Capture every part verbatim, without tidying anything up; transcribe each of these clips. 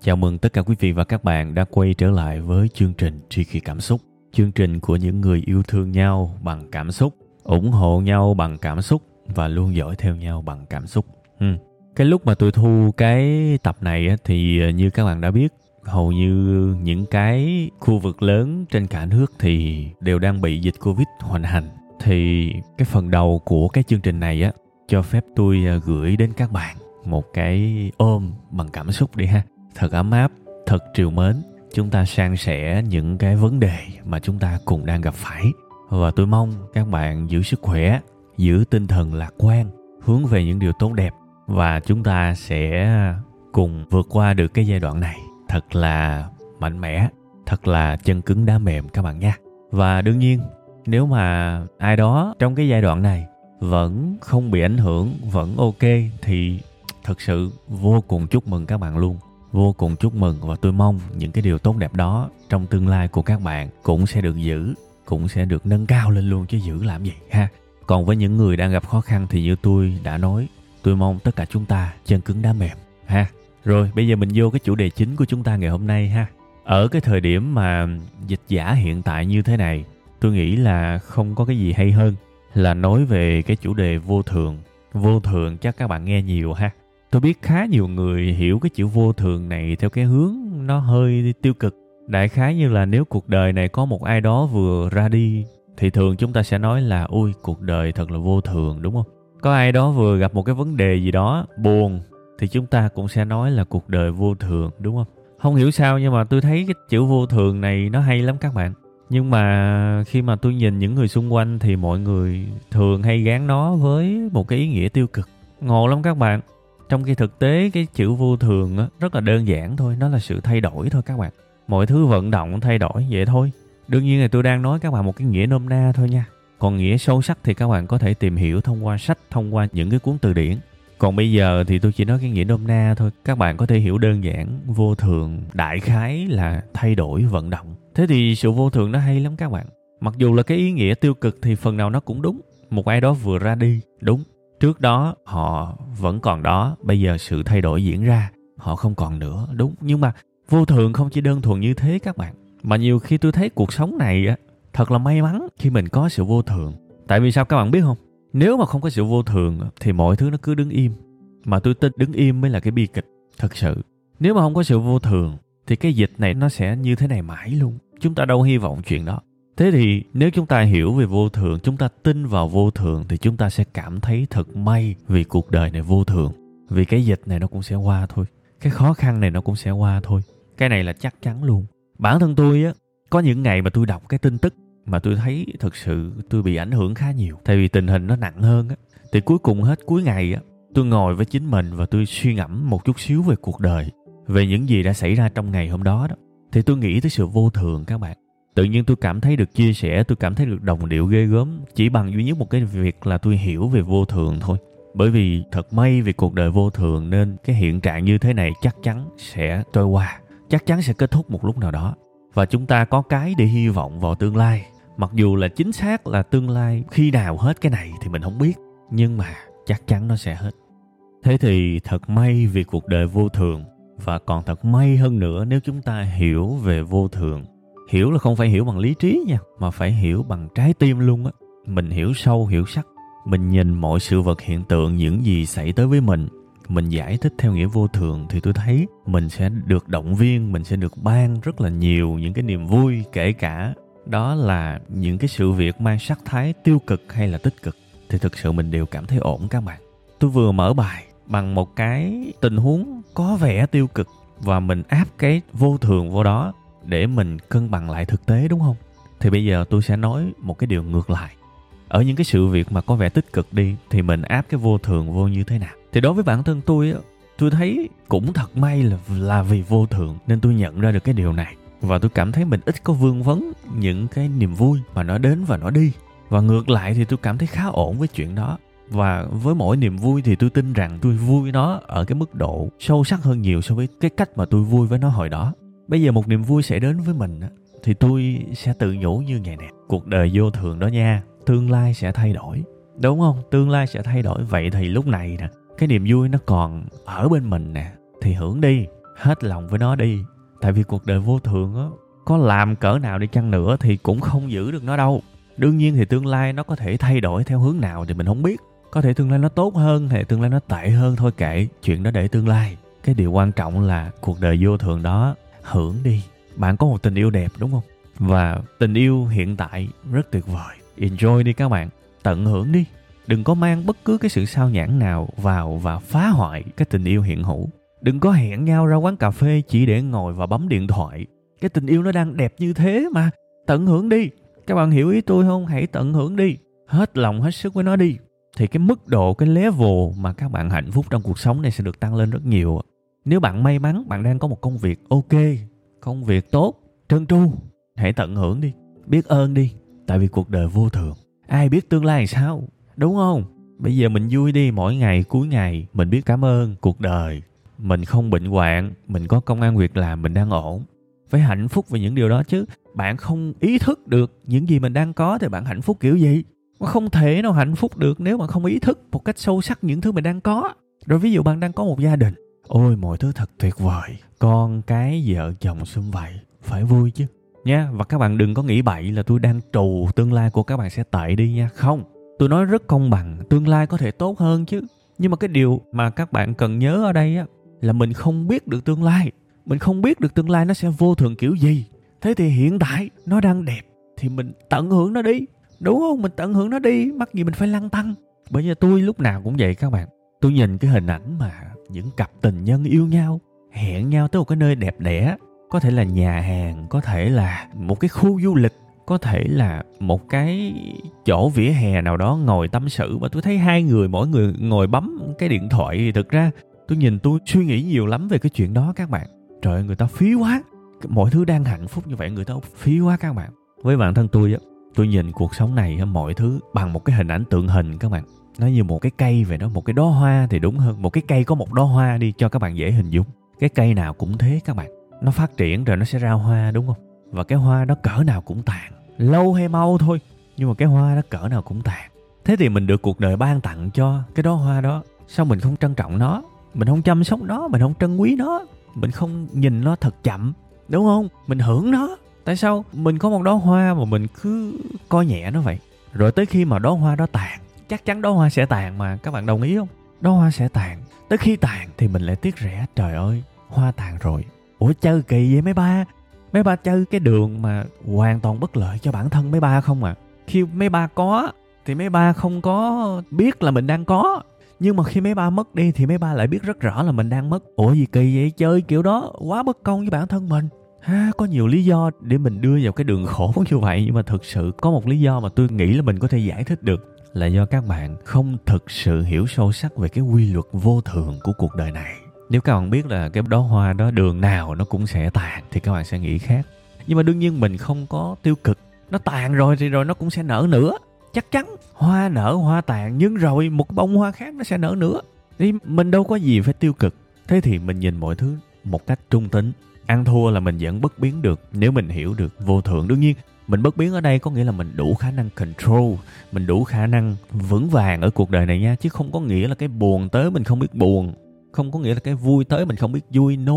Chào mừng tất cả quý vị và các bạn đã quay trở lại với chương trình Tri Kỷ Cảm Xúc. Chương trình của những người yêu thương nhau bằng cảm xúc, ủng hộ nhau bằng cảm xúc và luôn dõi theo nhau bằng cảm xúc. Ừ. Cái lúc mà tôi thu cái tập này thì như các bạn đã biết, hầu như những cái khu vực lớn trên cả nước thì đều đang bị dịch Covid hoành hành. Thì cái phần đầu của cái chương trình này á, cho phép tôi gửi đến các bạn một cái ôm bằng cảm xúc đi ha. Thật ấm áp, thật trìu mến. Chúng ta san sẻ những cái vấn đề mà chúng ta cùng đang gặp phải. Và tôi mong các bạn giữ sức khỏe, giữ tinh thần lạc quan, hướng về những điều tốt đẹp. Và chúng ta sẽ cùng vượt qua được cái giai đoạn này thật là mạnh mẽ, thật là chân cứng đá mềm các bạn nha. Và đương nhiên, nếu mà ai đó trong cái giai đoạn này vẫn không bị ảnh hưởng, vẫn ok thì thật sự vô cùng chúc mừng các bạn luôn. Vô cùng chúc mừng, và tôi mong những cái điều tốt đẹp đó trong tương lai của các bạn cũng sẽ được giữ, cũng sẽ được nâng cao lên luôn chứ giữ làm gì ha. Còn với những người đang gặp khó khăn thì như tôi đã nói, tôi mong tất cả chúng ta chân cứng đá mềm ha. Rồi bây giờ mình vô cái chủ đề chính của chúng ta ngày hôm nay ha. Ở cái thời điểm mà dịch giả hiện tại như thế này, tôi nghĩ là không có cái gì hay hơn là nói về cái chủ đề vô thường. Vô thường chắc các bạn nghe nhiều ha. Tôi biết khá nhiều người hiểu cái chữ vô thường này theo cái hướng nó hơi tiêu cực. Đại khái như là nếu cuộc đời này có một ai đó vừa ra đi thì thường chúng ta sẽ nói là ôi cuộc đời thật là vô thường, đúng không? Có ai đó vừa gặp một cái vấn đề gì đó buồn thì chúng ta cũng sẽ nói là cuộc đời vô thường, đúng không? Không hiểu sao nhưng mà tôi thấy cái chữ vô thường này nó hay lắm các bạn. Nhưng mà khi mà tôi nhìn những người xung quanh thì mọi người thường hay gán nó với một cái ý nghĩa tiêu cực. Ngộ lắm các bạn. Trong khi thực tế cái chữ vô thường á, rất là đơn giản thôi. Nó là sự thay đổi thôi các bạn. Mọi thứ vận động thay đổi vậy thôi. Đương nhiên là tôi đang nói các bạn một cái nghĩa nôm na thôi nha. Còn nghĩa sâu sắc thì các bạn có thể tìm hiểu thông qua sách, thông qua những cái cuốn từ điển. Còn bây giờ thì tôi chỉ nói cái nghĩa nôm na thôi. Các bạn có thể hiểu đơn giản vô thường đại khái là thay đổi vận động. Thế thì sự vô thường nó hay lắm các bạn. Mặc dù là cái ý nghĩa tiêu cực thì phần nào nó cũng đúng. Một ai đó vừa ra đi, đúng. Trước đó họ vẫn còn đó, bây giờ sự thay đổi diễn ra, họ không còn nữa, đúng. Nhưng mà vô thường không chỉ đơn thuần như thế các bạn. Mà nhiều khi tôi thấy cuộc sống này á, thật là may mắn khi mình có sự vô thường. Tại vì sao các bạn biết không? Nếu mà không có sự vô thường thì mọi thứ nó cứ đứng im. Mà tôi tin đứng im mới là cái bi kịch, thật sự. Nếu mà không có sự vô thường thì cái dịch này nó sẽ như thế này mãi luôn. Chúng ta đâu hy vọng chuyện đó. Thế thì nếu chúng ta hiểu về vô thường, chúng ta tin vào vô thường thì chúng ta sẽ cảm thấy thật may vì cuộc đời này vô thường. Vì cái dịch này nó cũng sẽ qua thôi. Cái khó khăn này nó cũng sẽ qua thôi. Cái này là chắc chắn luôn. Bản thân tôi á, có những ngày mà tôi đọc cái tin tức mà tôi thấy thật sự tôi bị ảnh hưởng khá nhiều. Tại vì tình hình nó nặng hơn á. Thì cuối cùng hết cuối ngày á, tôi ngồi với chính mình và tôi suy ngẫm một chút xíu về cuộc đời. Về những gì đã xảy ra trong ngày hôm đó đó. Thì tôi nghĩ tới sự vô thường các bạn. Tự nhiên tôi cảm thấy được chia sẻ, tôi cảm thấy được đồng điệu ghê gớm. Chỉ bằng duy nhất một cái việc là tôi hiểu về vô thường thôi. Bởi vì thật may vì cuộc đời vô thường nên cái hiện trạng như thế này chắc chắn sẽ trôi qua. Chắc chắn sẽ kết thúc một lúc nào đó. Và chúng ta có cái để hy vọng vào tương lai. Mặc dù là chính xác là tương lai khi nào hết cái này thì mình không biết. Nhưng mà chắc chắn nó sẽ hết. Thế thì thật may vì cuộc đời vô thường. Và còn thật may hơn nữa nếu chúng ta hiểu về vô thường. Hiểu là không phải hiểu bằng lý trí nha, mà phải hiểu bằng trái tim luôn á. Mình hiểu sâu, hiểu sắc. Mình nhìn mọi sự vật hiện tượng, những gì xảy tới với mình mình giải thích theo nghĩa vô thường thì tôi thấy mình sẽ được động viên, mình sẽ được ban rất là nhiều những cái niềm vui, kể cả đó là những cái sự việc mang sắc thái tiêu cực hay là tích cực, thì thực sự mình đều cảm thấy ổn các bạn. Tôi vừa mở bài bằng một cái tình huống có vẻ tiêu cực và mình áp cái vô thường vô đó để mình cân bằng lại thực tế, đúng không? Thì bây giờ tôi sẽ nói một cái điều ngược lại. Ở những cái sự việc mà có vẻ tích cực đi thì mình áp cái vô thường vô như thế nào? Thì đối với bản thân tôi, tôi thấy cũng thật may là, là vì vô thường nên tôi nhận ra được cái điều này. Và tôi cảm thấy mình ít có vương vấn những cái niềm vui mà nó đến và nó đi. Và ngược lại thì tôi cảm thấy khá ổn với chuyện đó. Và với mỗi niềm vui thì tôi tin rằng tôi vui nó ở cái mức độ sâu sắc hơn nhiều so với cái cách mà tôi vui với nó hồi đó. Bây giờ một niềm vui sẽ đến với mình thì tôi sẽ tự nhủ như ngày này: cuộc đời vô thường đó nha, tương lai sẽ thay đổi. Đúng không? Tương lai sẽ thay đổi. Vậy thì lúc này nè, cái niềm vui nó còn ở bên mình nè, thì hưởng đi, hết lòng với nó đi. Tại vì cuộc đời vô thường á, có làm cỡ nào đi chăng nữa thì cũng không giữ được nó đâu. Đương nhiên thì tương lai nó có thể thay đổi theo hướng nào thì mình không biết. Có thể tương lai nó tốt hơn hay tương lai nó tệ hơn, thôi kệ, chuyện đó để tương lai. Cái điều quan trọng là cuộc đời vô thường đó, hưởng đi. Bạn có một tình yêu đẹp đúng không? Và tình yêu hiện tại rất tuyệt vời. Enjoy đi các bạn, tận hưởng đi. Đừng có mang bất cứ cái sự sao nhãng nào vào và phá hoại cái tình yêu hiện hữu. Đừng có hẹn nhau ra quán cà phê chỉ để ngồi và bấm điện thoại. Cái tình yêu nó đang đẹp như thế mà, tận hưởng đi. Các bạn hiểu ý tôi không? Hãy tận hưởng đi, hết lòng hết sức với nó đi. Thì cái mức độ, cái level mà các bạn hạnh phúc trong cuộc sống này sẽ được tăng lên rất nhiều. Nếu bạn may mắn, bạn đang có một công việc ok, công việc tốt, trơn tru, hãy tận hưởng đi, biết ơn đi. Tại vì cuộc đời vô thường, ai biết tương lai làm sao, đúng không? Bây giờ mình vui đi, mỗi ngày cuối ngày mình biết cảm ơn cuộc đời. Mình không bệnh hoạn, mình có công ăn việc làm, mình đang ổn. Phải hạnh phúc về những điều đó chứ. Bạn không ý thức được những gì mình đang có thì bạn hạnh phúc kiểu gì? Mà không thể nào hạnh phúc được nếu mà không ý thức một cách sâu sắc những thứ mình đang có. Rồi ví dụ bạn đang có một gia đình, ôi mọi thứ thật tuyệt vời, con cái vợ chồng sum vầy, phải vui chứ nha. Và các bạn đừng có nghĩ bậy là tôi đang trù tương lai của các bạn sẽ tệ đi nha. Không, tôi nói rất công bằng, tương lai có thể tốt hơn chứ. Nhưng mà cái điều mà các bạn cần nhớ ở đây á, là mình không biết được tương lai. Mình không biết được tương lai nó sẽ vô thường kiểu gì. Thế thì hiện tại nó đang đẹp thì mình tận hưởng nó đi, đúng không? Mình tận hưởng nó đi, mắc gì mình phải lăn tăn. Bởi vì tôi lúc nào cũng vậy các bạn. Tôi nhìn cái hình ảnh mà những cặp tình nhân yêu nhau, hẹn nhau tới một cái nơi đẹp đẽ, có thể là nhà hàng, có thể là một cái khu du lịch, có thể là một cái chỗ vỉa hè nào đó ngồi tâm sự, mà tôi thấy hai người mỗi người ngồi bấm cái điện thoại. Thì thực ra tôi nhìn, tôi suy nghĩ nhiều lắm về cái chuyện đó các bạn. Trời ơi, người ta phí quá. Mọi thứ đang hạnh phúc như vậy, người ta phí quá các bạn. Với bản thân tôi á, tôi nhìn cuộc sống này, mọi thứ bằng một cái hình ảnh tượng hình các bạn. Nó như một cái cây vậy đó, một cái đóa hoa thì đúng hơn. Một cái cây có một đóa hoa đi cho các bạn dễ hình dung. Cái cây nào cũng thế các bạn. Nó phát triển rồi nó sẽ ra hoa đúng không? Và cái hoa đó cỡ nào cũng tàn. Lâu hay mau thôi, nhưng mà cái hoa đó cỡ nào cũng tàn. Thế thì mình được cuộc đời ban tặng cho cái đóa hoa đó, sao mình không trân trọng nó? Mình không chăm sóc nó, mình không trân quý nó, mình không nhìn nó thật chậm, đúng không? Mình hưởng nó. Tại sao mình có một đóa hoa mà mình cứ coi nhẹ nó vậy? Rồi tới khi mà đóa hoa đó tàn, chắc chắn đóa hoa sẽ tàn mà, các bạn đồng ý không? Đóa hoa sẽ tàn. Tới khi tàn thì mình lại tiếc rẻ. Trời ơi, hoa tàn rồi. Ủa chơi kỳ vậy mấy ba? Mấy ba chơi cái đường mà hoàn toàn bất lợi cho bản thân mấy ba không à? Khi mấy ba có thì mấy ba không có biết là mình đang có. Nhưng mà khi mấy ba mất đi thì mấy ba lại biết rất rõ là mình đang mất. Ủa gì kỳ vậy, chơi kiểu đó quá bất công với bản thân mình. Ha, có nhiều lý do để mình đưa vào cái đường khổ như vậy. Nhưng mà thực sự có một lý do mà tôi nghĩ là mình có thể giải thích được, là do các bạn không thực sự hiểu sâu sắc về cái quy luật vô thường của cuộc đời này. Nếu các bạn biết là cái đóa hoa đó đường nào nó cũng sẽ tàn thì các bạn sẽ nghĩ khác. Nhưng mà đương nhiên mình không có tiêu cực. Nó tàn rồi thì rồi nó cũng sẽ nở nữa. Chắc chắn hoa nở hoa tàn, nhưng rồi một bông hoa khác nó sẽ nở nữa. Thì mình đâu có gì phải tiêu cực. Thế thì mình nhìn mọi thứ một cách trung tính. Ăn thua là mình vẫn bất biến được nếu mình hiểu được vô thường. Đương nhiên mình bất biến ở đây có nghĩa là mình đủ khả năng control, mình đủ khả năng vững vàng ở cuộc đời này nha. Chứ không có nghĩa là cái buồn tới mình không biết buồn, không có nghĩa là cái vui tới mình không biết vui. No,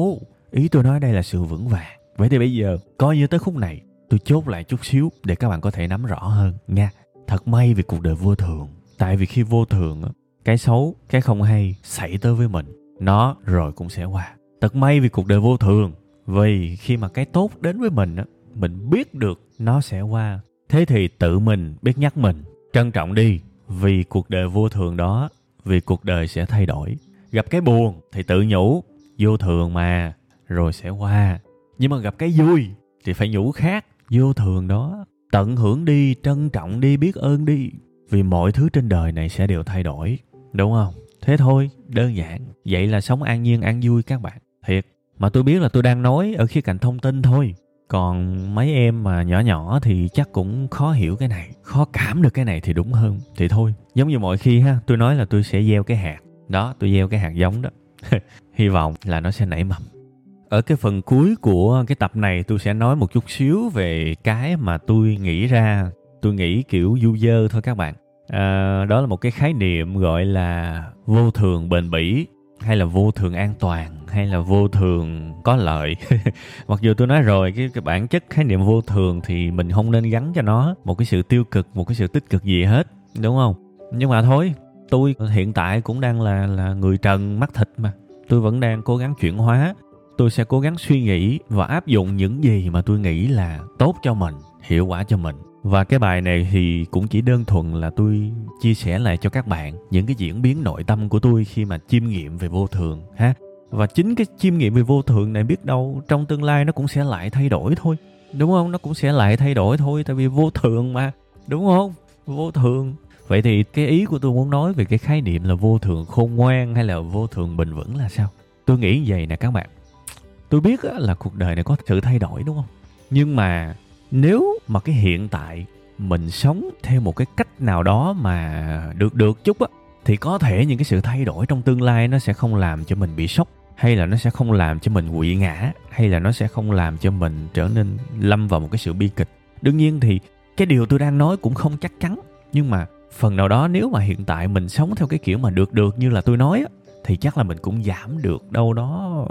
ý tôi nói đây là sự vững vàng. Vậy thì bây giờ coi như tới khúc này tôi chốt lại chút xíu để các bạn có thể nắm rõ hơn nha. Thật may vì cuộc đời vô thường. Tại vì khi vô thường, cái xấu, cái không hay xảy tới với mình. nó rồi cũng sẽ qua. Thật may vì cuộc đời vô thường, vì khi mà cái tốt đến với mình, mình biết được nó sẽ qua. Thế thì tự mình biết nhắc mình, trân trọng đi, vì cuộc đời vô thường đó, vì cuộc đời sẽ thay đổi. Gặp cái buồn thì tự nhủ, vô thường mà, rồi sẽ qua. Nhưng mà gặp cái vui thì phải nhủ khác, vô thường đó. Tận hưởng đi, trân trọng đi, biết ơn đi. Vì mọi thứ trên đời này sẽ đều thay đổi, đúng không? Thế thôi, đơn giản. Vậy là sống an nhiên, an vui các bạn. Thiệt, mà tôi biết là tôi đang nói ở khía cạnh thông tin thôi. Còn mấy em mà nhỏ nhỏ thì chắc cũng khó hiểu cái này, khó cảm được cái này thì đúng hơn. Thì thôi, giống như mọi khi ha, tôi nói là tôi sẽ gieo cái hạt. Đó, tôi gieo cái hạt giống đó. Hy vọng là nó sẽ nảy mầm. Ở cái phần cuối của cái tập này tôi sẽ nói một chút xíu về cái mà tôi nghĩ ra. Tôi nghĩ kiểu du dơ thôi các bạn. À, đó là một cái khái niệm gọi là vô thường bền bỉ, hay là vô thường an toàn, hay là vô thường có lợi. Mặc dù tôi nói rồi, cái, cái bản chất khái niệm vô thường thì mình không nên gắn cho nó một cái sự tiêu cực, một cái sự tích cực gì hết, đúng không? Nhưng mà thôi, tôi hiện tại cũng đang là, là người trần mắt thịt mà. Tôi vẫn đang cố gắng chuyển hóa. Tôi sẽ cố gắng suy nghĩ và áp dụng những gì mà tôi nghĩ là tốt cho mình, hiệu quả cho mình. Và cái bài này thì cũng chỉ đơn thuần là tôi chia sẻ lại cho các bạn những cái diễn biến nội tâm của tôi khi mà chiêm nghiệm về vô thường ha. Và chính cái chiêm nghiệm về vô thường này biết đâu trong tương lai nó cũng sẽ lại thay đổi thôi, đúng không? Nó cũng sẽ lại thay đổi thôi, tại vì vô thường mà, đúng không? Vô thường. Vậy thì cái ý của tôi muốn nói về cái khái niệm là vô thường khôn ngoan hay là vô thường bền vững là sao? Tôi nghĩ vậy nè các bạn. Tôi biết là cuộc đời này có sự thay đổi, đúng không? Nhưng mà nếu mà cái hiện tại mình sống theo một cái cách nào đó mà được được chút á, thì có thể những cái sự thay đổi trong tương lai nó sẽ không làm cho mình bị sốc, hay là nó sẽ không làm cho mình quỵ ngã, hay là nó sẽ không làm cho mình trở nên lâm vào một cái sự bi kịch. Đương nhiên thì cái điều tôi đang nói cũng không chắc chắn, nhưng mà phần nào đó nếu mà hiện tại mình sống theo cái kiểu mà được được như là tôi nói á, thì chắc là mình cũng giảm được đâu đó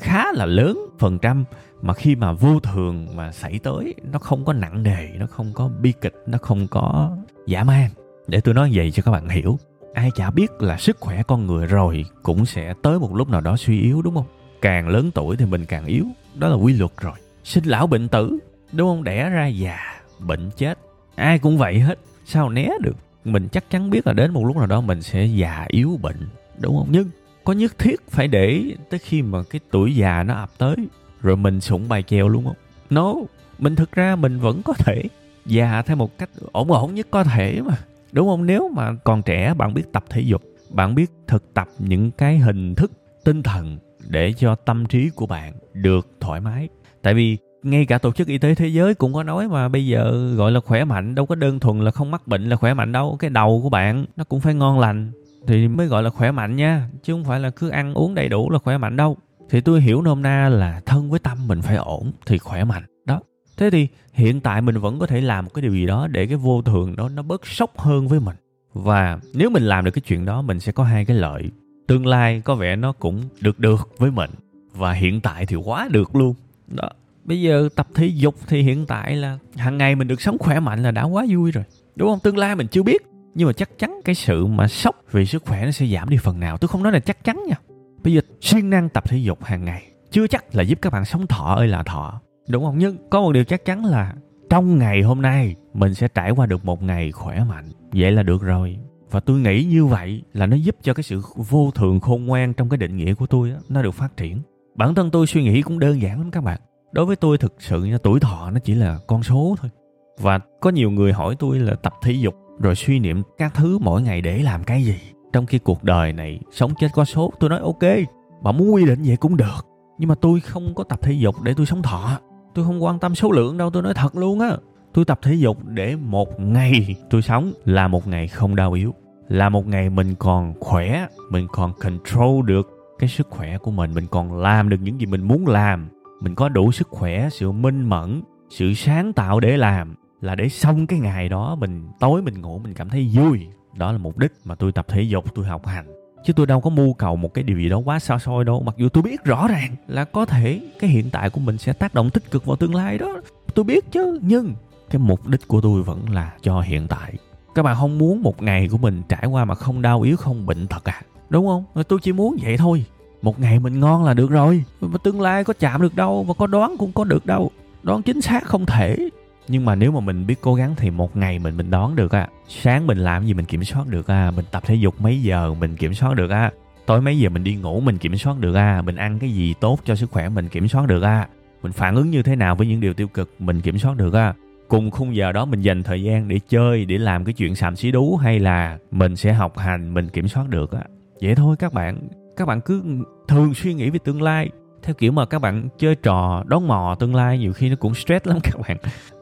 khá là lớn phần trăm, mà khi mà vô thường mà xảy tới nó không có nặng nề, nó không có bi kịch, nó không có dã man. Để tôi nói vậy cho các bạn hiểu. Ai chả biết là sức khỏe con người rồi cũng sẽ tới một lúc nào đó suy yếu, đúng không? Càng lớn tuổi thì mình càng yếu, đó là quy luật rồi. Sinh lão bệnh tử, đúng không? Đẻ ra già, bệnh chết, ai cũng vậy hết, sao né được. Mình chắc chắn biết là đến một lúc nào đó mình sẽ già yếu bệnh, đúng không? Nhưng có nhất thiết phải để tới khi mà cái tuổi già nó ập tới rồi mình sụng bài chèo luôn không? No, mình thực ra mình vẫn có thể già theo một cách ổn ổn nhất có thể mà, đúng không? Nếu mà còn trẻ bạn biết tập thể dục, bạn biết thực tập những cái hình thức tinh thần để cho tâm trí của bạn được thoải mái. Tại vì ngay cả Tổ chức Y tế Thế giới cũng có nói mà, bây giờ gọi là khỏe mạnh đâu có đơn thuần là không mắc bệnh là khỏe mạnh đâu. Cái đầu của bạn nó cũng phải ngon lành thì mới gọi là khỏe mạnh nha, chứ không phải là cứ ăn uống đầy đủ là khỏe mạnh đâu. Thì tôi hiểu nôm na là thân với tâm mình phải ổn thì khỏe mạnh đó. Thế thì hiện tại mình vẫn có thể làm một cái điều gì đó để cái vô thường đó nó bớt sốc hơn với mình. Và nếu mình làm được cái chuyện đó, mình sẽ có hai cái lợi. Tương lai có vẻ nó cũng được được với mình, và hiện tại thì quá được luôn đó. Bây giờ tập thể dục thì hiện tại là hàng ngày mình được sống khỏe mạnh là đã quá vui rồi, đúng không? Tương lai mình chưa biết, nhưng mà chắc chắn cái sự mà sốc vì sức khỏe nó sẽ giảm đi phần nào. Tôi không nói là chắc chắn nha. Bây giờ siêng năng tập thể dục hàng ngày chưa chắc là giúp các bạn sống thọ ơi là thọ, đúng không? Nhưng có một điều chắc chắn là trong ngày hôm nay mình sẽ trải qua được một ngày khỏe mạnh, vậy là được rồi. Và tôi nghĩ như vậy là nó giúp cho cái sự vô thường khôn ngoan trong cái định nghĩa của tôi đó, nó được phát triển. Bản thân tôi suy nghĩ cũng đơn giản lắm các bạn. Đối với tôi thực sự tuổi thọ nó chỉ là con số thôi. Và có nhiều người hỏi tôi là tập thể dục rồi suy niệm các thứ mỗi ngày để làm cái gì, trong khi cuộc đời này sống chết có số. Tôi nói ok, bạn muốn quy định vậy cũng được, nhưng mà tôi không có tập thể dục để tôi sống thọ. Tôi không quan tâm số lượng đâu, tôi nói thật luôn á. Tôi tập thể dục để một ngày tôi sống là một ngày không đau yếu, là một ngày mình còn khỏe, mình còn control được cái sức khỏe của mình, mình còn làm được những gì mình muốn làm, mình có đủ sức khỏe, sự minh mẫn, sự sáng tạo để làm, là để xong cái ngày đó mình tối mình ngủ mình cảm thấy vui. Đó là mục đích mà tôi tập thể dục, tôi học hành. Chứ tôi đâu có mưu cầu một cái điều gì đó quá xa xôi đâu. Mặc dù tôi biết rõ ràng là có thể cái hiện tại của mình sẽ tác động tích cực vào tương lai đó, tôi biết chứ. Nhưng cái mục đích của tôi vẫn là cho hiện tại. Các bạn không muốn một ngày của mình trải qua mà không đau yếu, không bệnh tật à, đúng không? Tôi chỉ muốn vậy thôi. Một ngày mình ngon là được rồi, mà tương lai có chạm được đâu, mà có đoán cũng có được đâu. Đoán chính xác không thể. Nhưng mà nếu mà mình biết cố gắng thì một ngày mình mình đoán được à. Sáng mình làm gì mình kiểm soát được à. Mình tập thể dục mấy giờ mình kiểm soát được à. Tối mấy giờ mình đi ngủ mình kiểm soát được à. Mình ăn cái gì tốt cho sức khỏe mình kiểm soát được à. Mình phản ứng như thế nào với những điều tiêu cực mình kiểm soát được à. Cùng khung giờ đó mình dành thời gian để chơi, để làm cái chuyện xàm xí đú, hay là mình sẽ học hành mình kiểm soát được á. Vậy thôi các bạn. Các bạn cứ thường suy nghĩ về tương lai theo kiểu mà các bạn chơi trò đón mò tương lai, nhiều khi nó cũng stress lắm các bạn.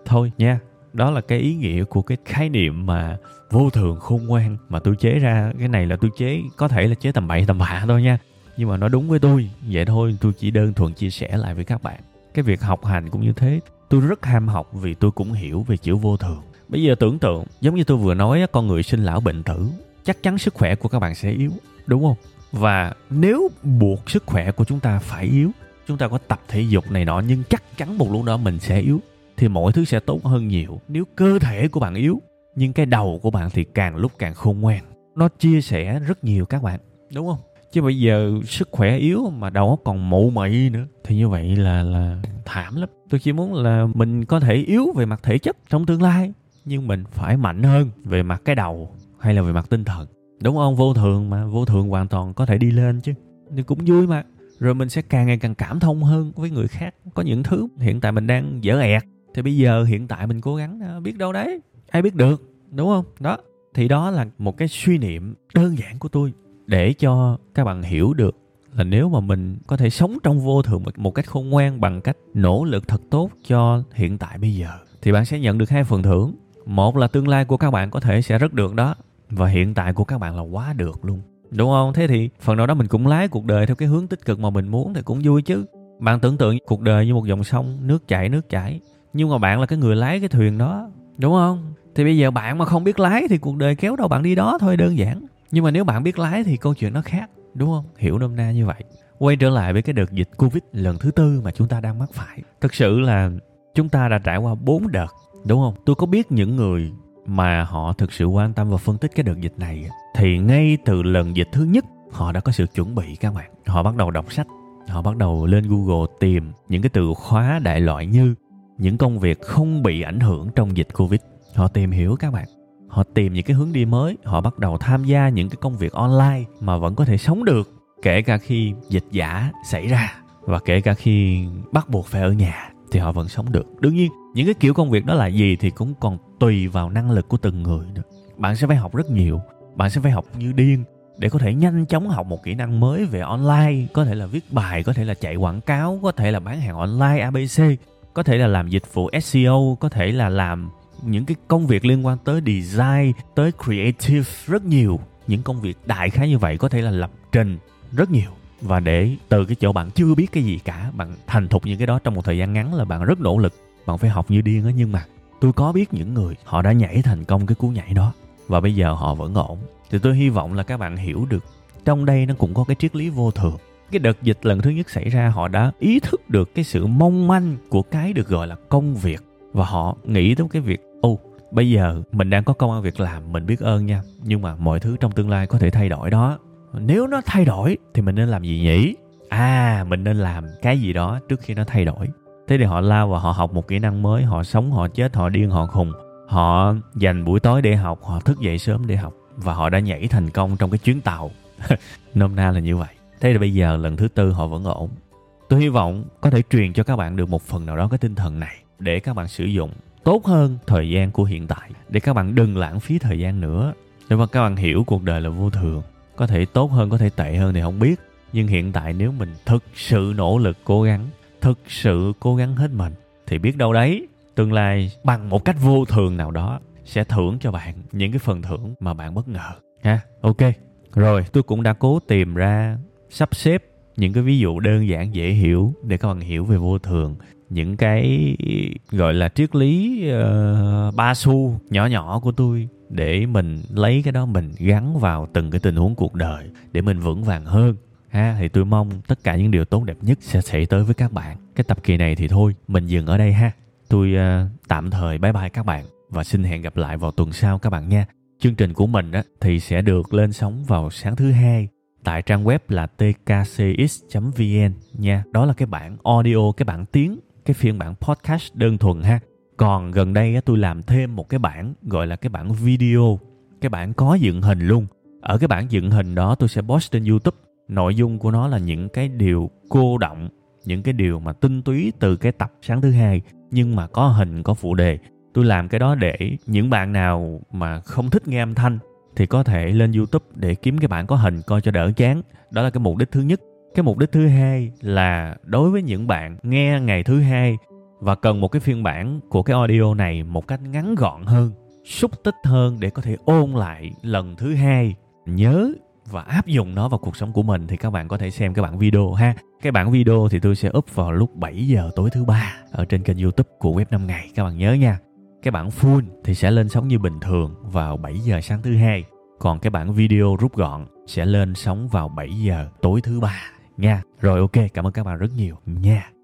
Thôi nha, đó là cái ý nghĩa của cái khái niệm mà vô thường khôn ngoan mà tôi chế ra. Cái này là tôi chế, có thể là chế tầm bậy tầm bạ thôi nha, nhưng mà nó đúng với tôi. Vậy thôi, tôi chỉ đơn thuần chia sẻ lại với các bạn. Cái việc học hành cũng như thế. Tôi rất ham học vì tôi cũng hiểu về chữ vô thường. Bây giờ tưởng tượng, giống như tôi vừa nói, con người sinh lão bệnh tử, chắc chắn sức khỏe của các bạn sẽ yếu, đúng không? Và nếu buộc sức khỏe của chúng ta phải yếu, chúng ta có tập thể dục này nọ, nhưng chắc chắn một lúc đó mình sẽ yếu, thì mọi thứ sẽ tốt hơn nhiều. Nếu cơ thể của bạn yếu, nhưng cái đầu của bạn thì càng lúc càng khôn ngoan. Nó chia sẻ rất nhiều các bạn, đúng không? Chứ bây giờ sức khỏe yếu mà đầu óc còn mụ mị nữa thì như vậy là là thảm lắm. Tôi chỉ muốn là mình có thể yếu về mặt thể chất trong tương lai, nhưng mình phải mạnh hơn về mặt cái đầu hay là về mặt tinh thần. Đúng không? Vô thường mà, vô thường hoàn toàn có thể đi lên chứ. Thì cũng vui mà. Rồi mình sẽ càng ngày càng cảm thông hơn với người khác. Có những thứ hiện tại mình đang dở ẹt, thì bây giờ hiện tại mình cố gắng, biết đâu đấy, ai biết được, đúng không? Đó, thì đó là một cái suy niệm đơn giản của tôi, để cho các bạn hiểu được là nếu mà mình có thể sống trong vô thường một cách khôn ngoan bằng cách nỗ lực thật tốt cho hiện tại bây giờ, thì bạn sẽ nhận được hai phần thưởng. Một là tương lai của các bạn có thể sẽ rất được đó, và hiện tại của các bạn là quá được luôn, đúng không? Thế thì phần nào đó mình cũng lái cuộc đời theo cái hướng tích cực mà mình muốn thì cũng vui chứ. Bạn tưởng tượng cuộc đời như một dòng sông, nước chảy nước chảy, nhưng mà bạn là cái người lái cái thuyền đó, đúng không? Thì bây giờ bạn mà không biết lái thì cuộc đời kéo đâu bạn đi đó thôi, đơn giản. Nhưng mà nếu bạn biết lái thì câu chuyện nó khác, đúng không? Hiểu nôm na như vậy. Quay trở lại với cái đợt dịch Covid lần thứ tư mà chúng ta đang mắc phải. Thực sự là chúng ta đã trải qua bốn đợt, đúng không? Tôi có biết những người mà họ thực sự quan tâm và phân tích cái đợt dịch này, thì ngay từ lần dịch thứ nhất họ đã có sự chuẩn bị các bạn. Họ bắt đầu đọc sách, họ bắt đầu lên Google tìm những cái từ khóa đại loại như những công việc không bị ảnh hưởng trong dịch Covid. Họ tìm hiểu các bạn. Họ tìm những cái hướng đi mới, họ bắt đầu tham gia những cái công việc online mà vẫn có thể sống được, kể cả khi dịch giả xảy ra và kể cả khi bắt buộc phải ở nhà thì họ vẫn sống được. Đương nhiên, những cái kiểu công việc đó là gì thì cũng còn tùy vào năng lực của từng người nữa. Bạn sẽ phải học rất nhiều, bạn sẽ phải học như điên để có thể nhanh chóng học một kỹ năng mới về online, có thể là viết bài, có thể là chạy quảng cáo, có thể là bán hàng online a bê xê, có thể là làm dịch vụ ét i ô, có thể là làm những cái công việc liên quan tới design, tới creative rất nhiều. Những công việc đại khái như vậy, có thể là lập trình rất nhiều. Và để từ cái chỗ bạn chưa biết cái gì cả, bạn thành thục những cái đó trong một thời gian ngắn là bạn rất nỗ lực. Bạn phải học như điên á. Nhưng mà tôi có biết những người họ đã nhảy thành công cái cú nhảy đó và bây giờ họ vẫn ổn. Thì tôi hy vọng là các bạn hiểu được trong đây nó cũng có cái triết lý vô thường. Cái đợt dịch lần thứ nhất xảy ra, họ đã ý thức được cái sự mong manh của cái được gọi là công việc. Và họ nghĩ tới cái việc, ô, oh, bây giờ mình đang có công ăn việc làm, mình biết ơn nha. Nhưng mà mọi thứ trong tương lai có thể thay đổi đó. Nếu nó thay đổi thì mình nên làm gì nhỉ? À, mình nên làm cái gì đó trước khi nó thay đổi. Thế thì họ lao và họ học một kỹ năng mới, họ sống, họ chết, họ điên, họ khùng. Họ dành buổi tối để học, họ thức dậy sớm để học. Và họ đã nhảy thành công trong cái chuyến tàu. Nôm na là như vậy. Thế thì bây giờ lần thứ tư họ vẫn ổn. Tôi hy vọng có thể truyền cho các bạn được một phần nào đó cái tinh thần này, để các bạn sử dụng tốt hơn thời gian của hiện tại, để các bạn đừng lãng phí thời gian nữa. Để mà các bạn hiểu cuộc đời là vô thường, có thể tốt hơn, có thể tệ hơn thì không biết, nhưng hiện tại nếu mình thực sự nỗ lực cố gắng, thực sự cố gắng hết mình, thì biết đâu đấy tương lai bằng một cách vô thường nào đó sẽ thưởng cho bạn những cái phần thưởng mà bạn bất ngờ ha. Ok, rồi tôi cũng đã cố tìm ra, sắp xếp những cái ví dụ đơn giản dễ hiểu để các bạn hiểu về vô thường, những cái gọi là triết lý uh, ba xu nhỏ nhỏ của tôi, để mình lấy cái đó mình gắn vào từng cái tình huống cuộc đời để mình vững vàng hơn ha. Thì tôi mong tất cả những điều tốt đẹp nhất sẽ xảy tới với các bạn. Cái tập kỳ này thì thôi mình dừng ở đây ha. Tôi uh, tạm thời bye bye các bạn và xin hẹn gặp lại vào tuần sau các bạn nha. Chương trình của mình á, thì sẽ được lên sóng vào sáng thứ hai tại trang web là tkcx chấm vn nha. Đó là cái bản audio, cái bản tiếng, cái phiên bản podcast đơn thuần ha. Còn gần đây tôi làm thêm một cái bản gọi là cái bản video, cái bản có dựng hình luôn. Ở cái bản dựng hình đó tôi sẽ post trên YouTube. Nội dung của nó là những cái điều cô động, những cái điều mà tinh túy từ cái tập sáng thứ hai, nhưng mà có hình, có phụ đề. Tôi làm cái đó để những bạn nào mà không thích nghe âm thanh thì có thể lên YouTube để kiếm cái bản có hình coi cho đỡ chán. Đó là cái mục đích thứ nhất. Cái mục đích thứ hai là đối với những bạn nghe ngày thứ hai và cần một cái phiên bản của cái audio này một cách ngắn gọn hơn, xúc tích hơn để có thể ôn lại lần thứ hai, nhớ và áp dụng nó vào cuộc sống của mình, thì các bạn có thể xem cái bản video ha. Cái bản video thì tôi sẽ up vào lúc bảy giờ tối thứ ba ở trên kênh YouTube của Web năm Ngày, các bạn nhớ nha. Cái bản full thì sẽ lên sóng như bình thường vào bảy giờ sáng thứ hai, còn cái bản video rút gọn sẽ lên sóng vào bảy giờ tối thứ ba nha. Rồi ok, cảm ơn các bạn rất nhiều nha.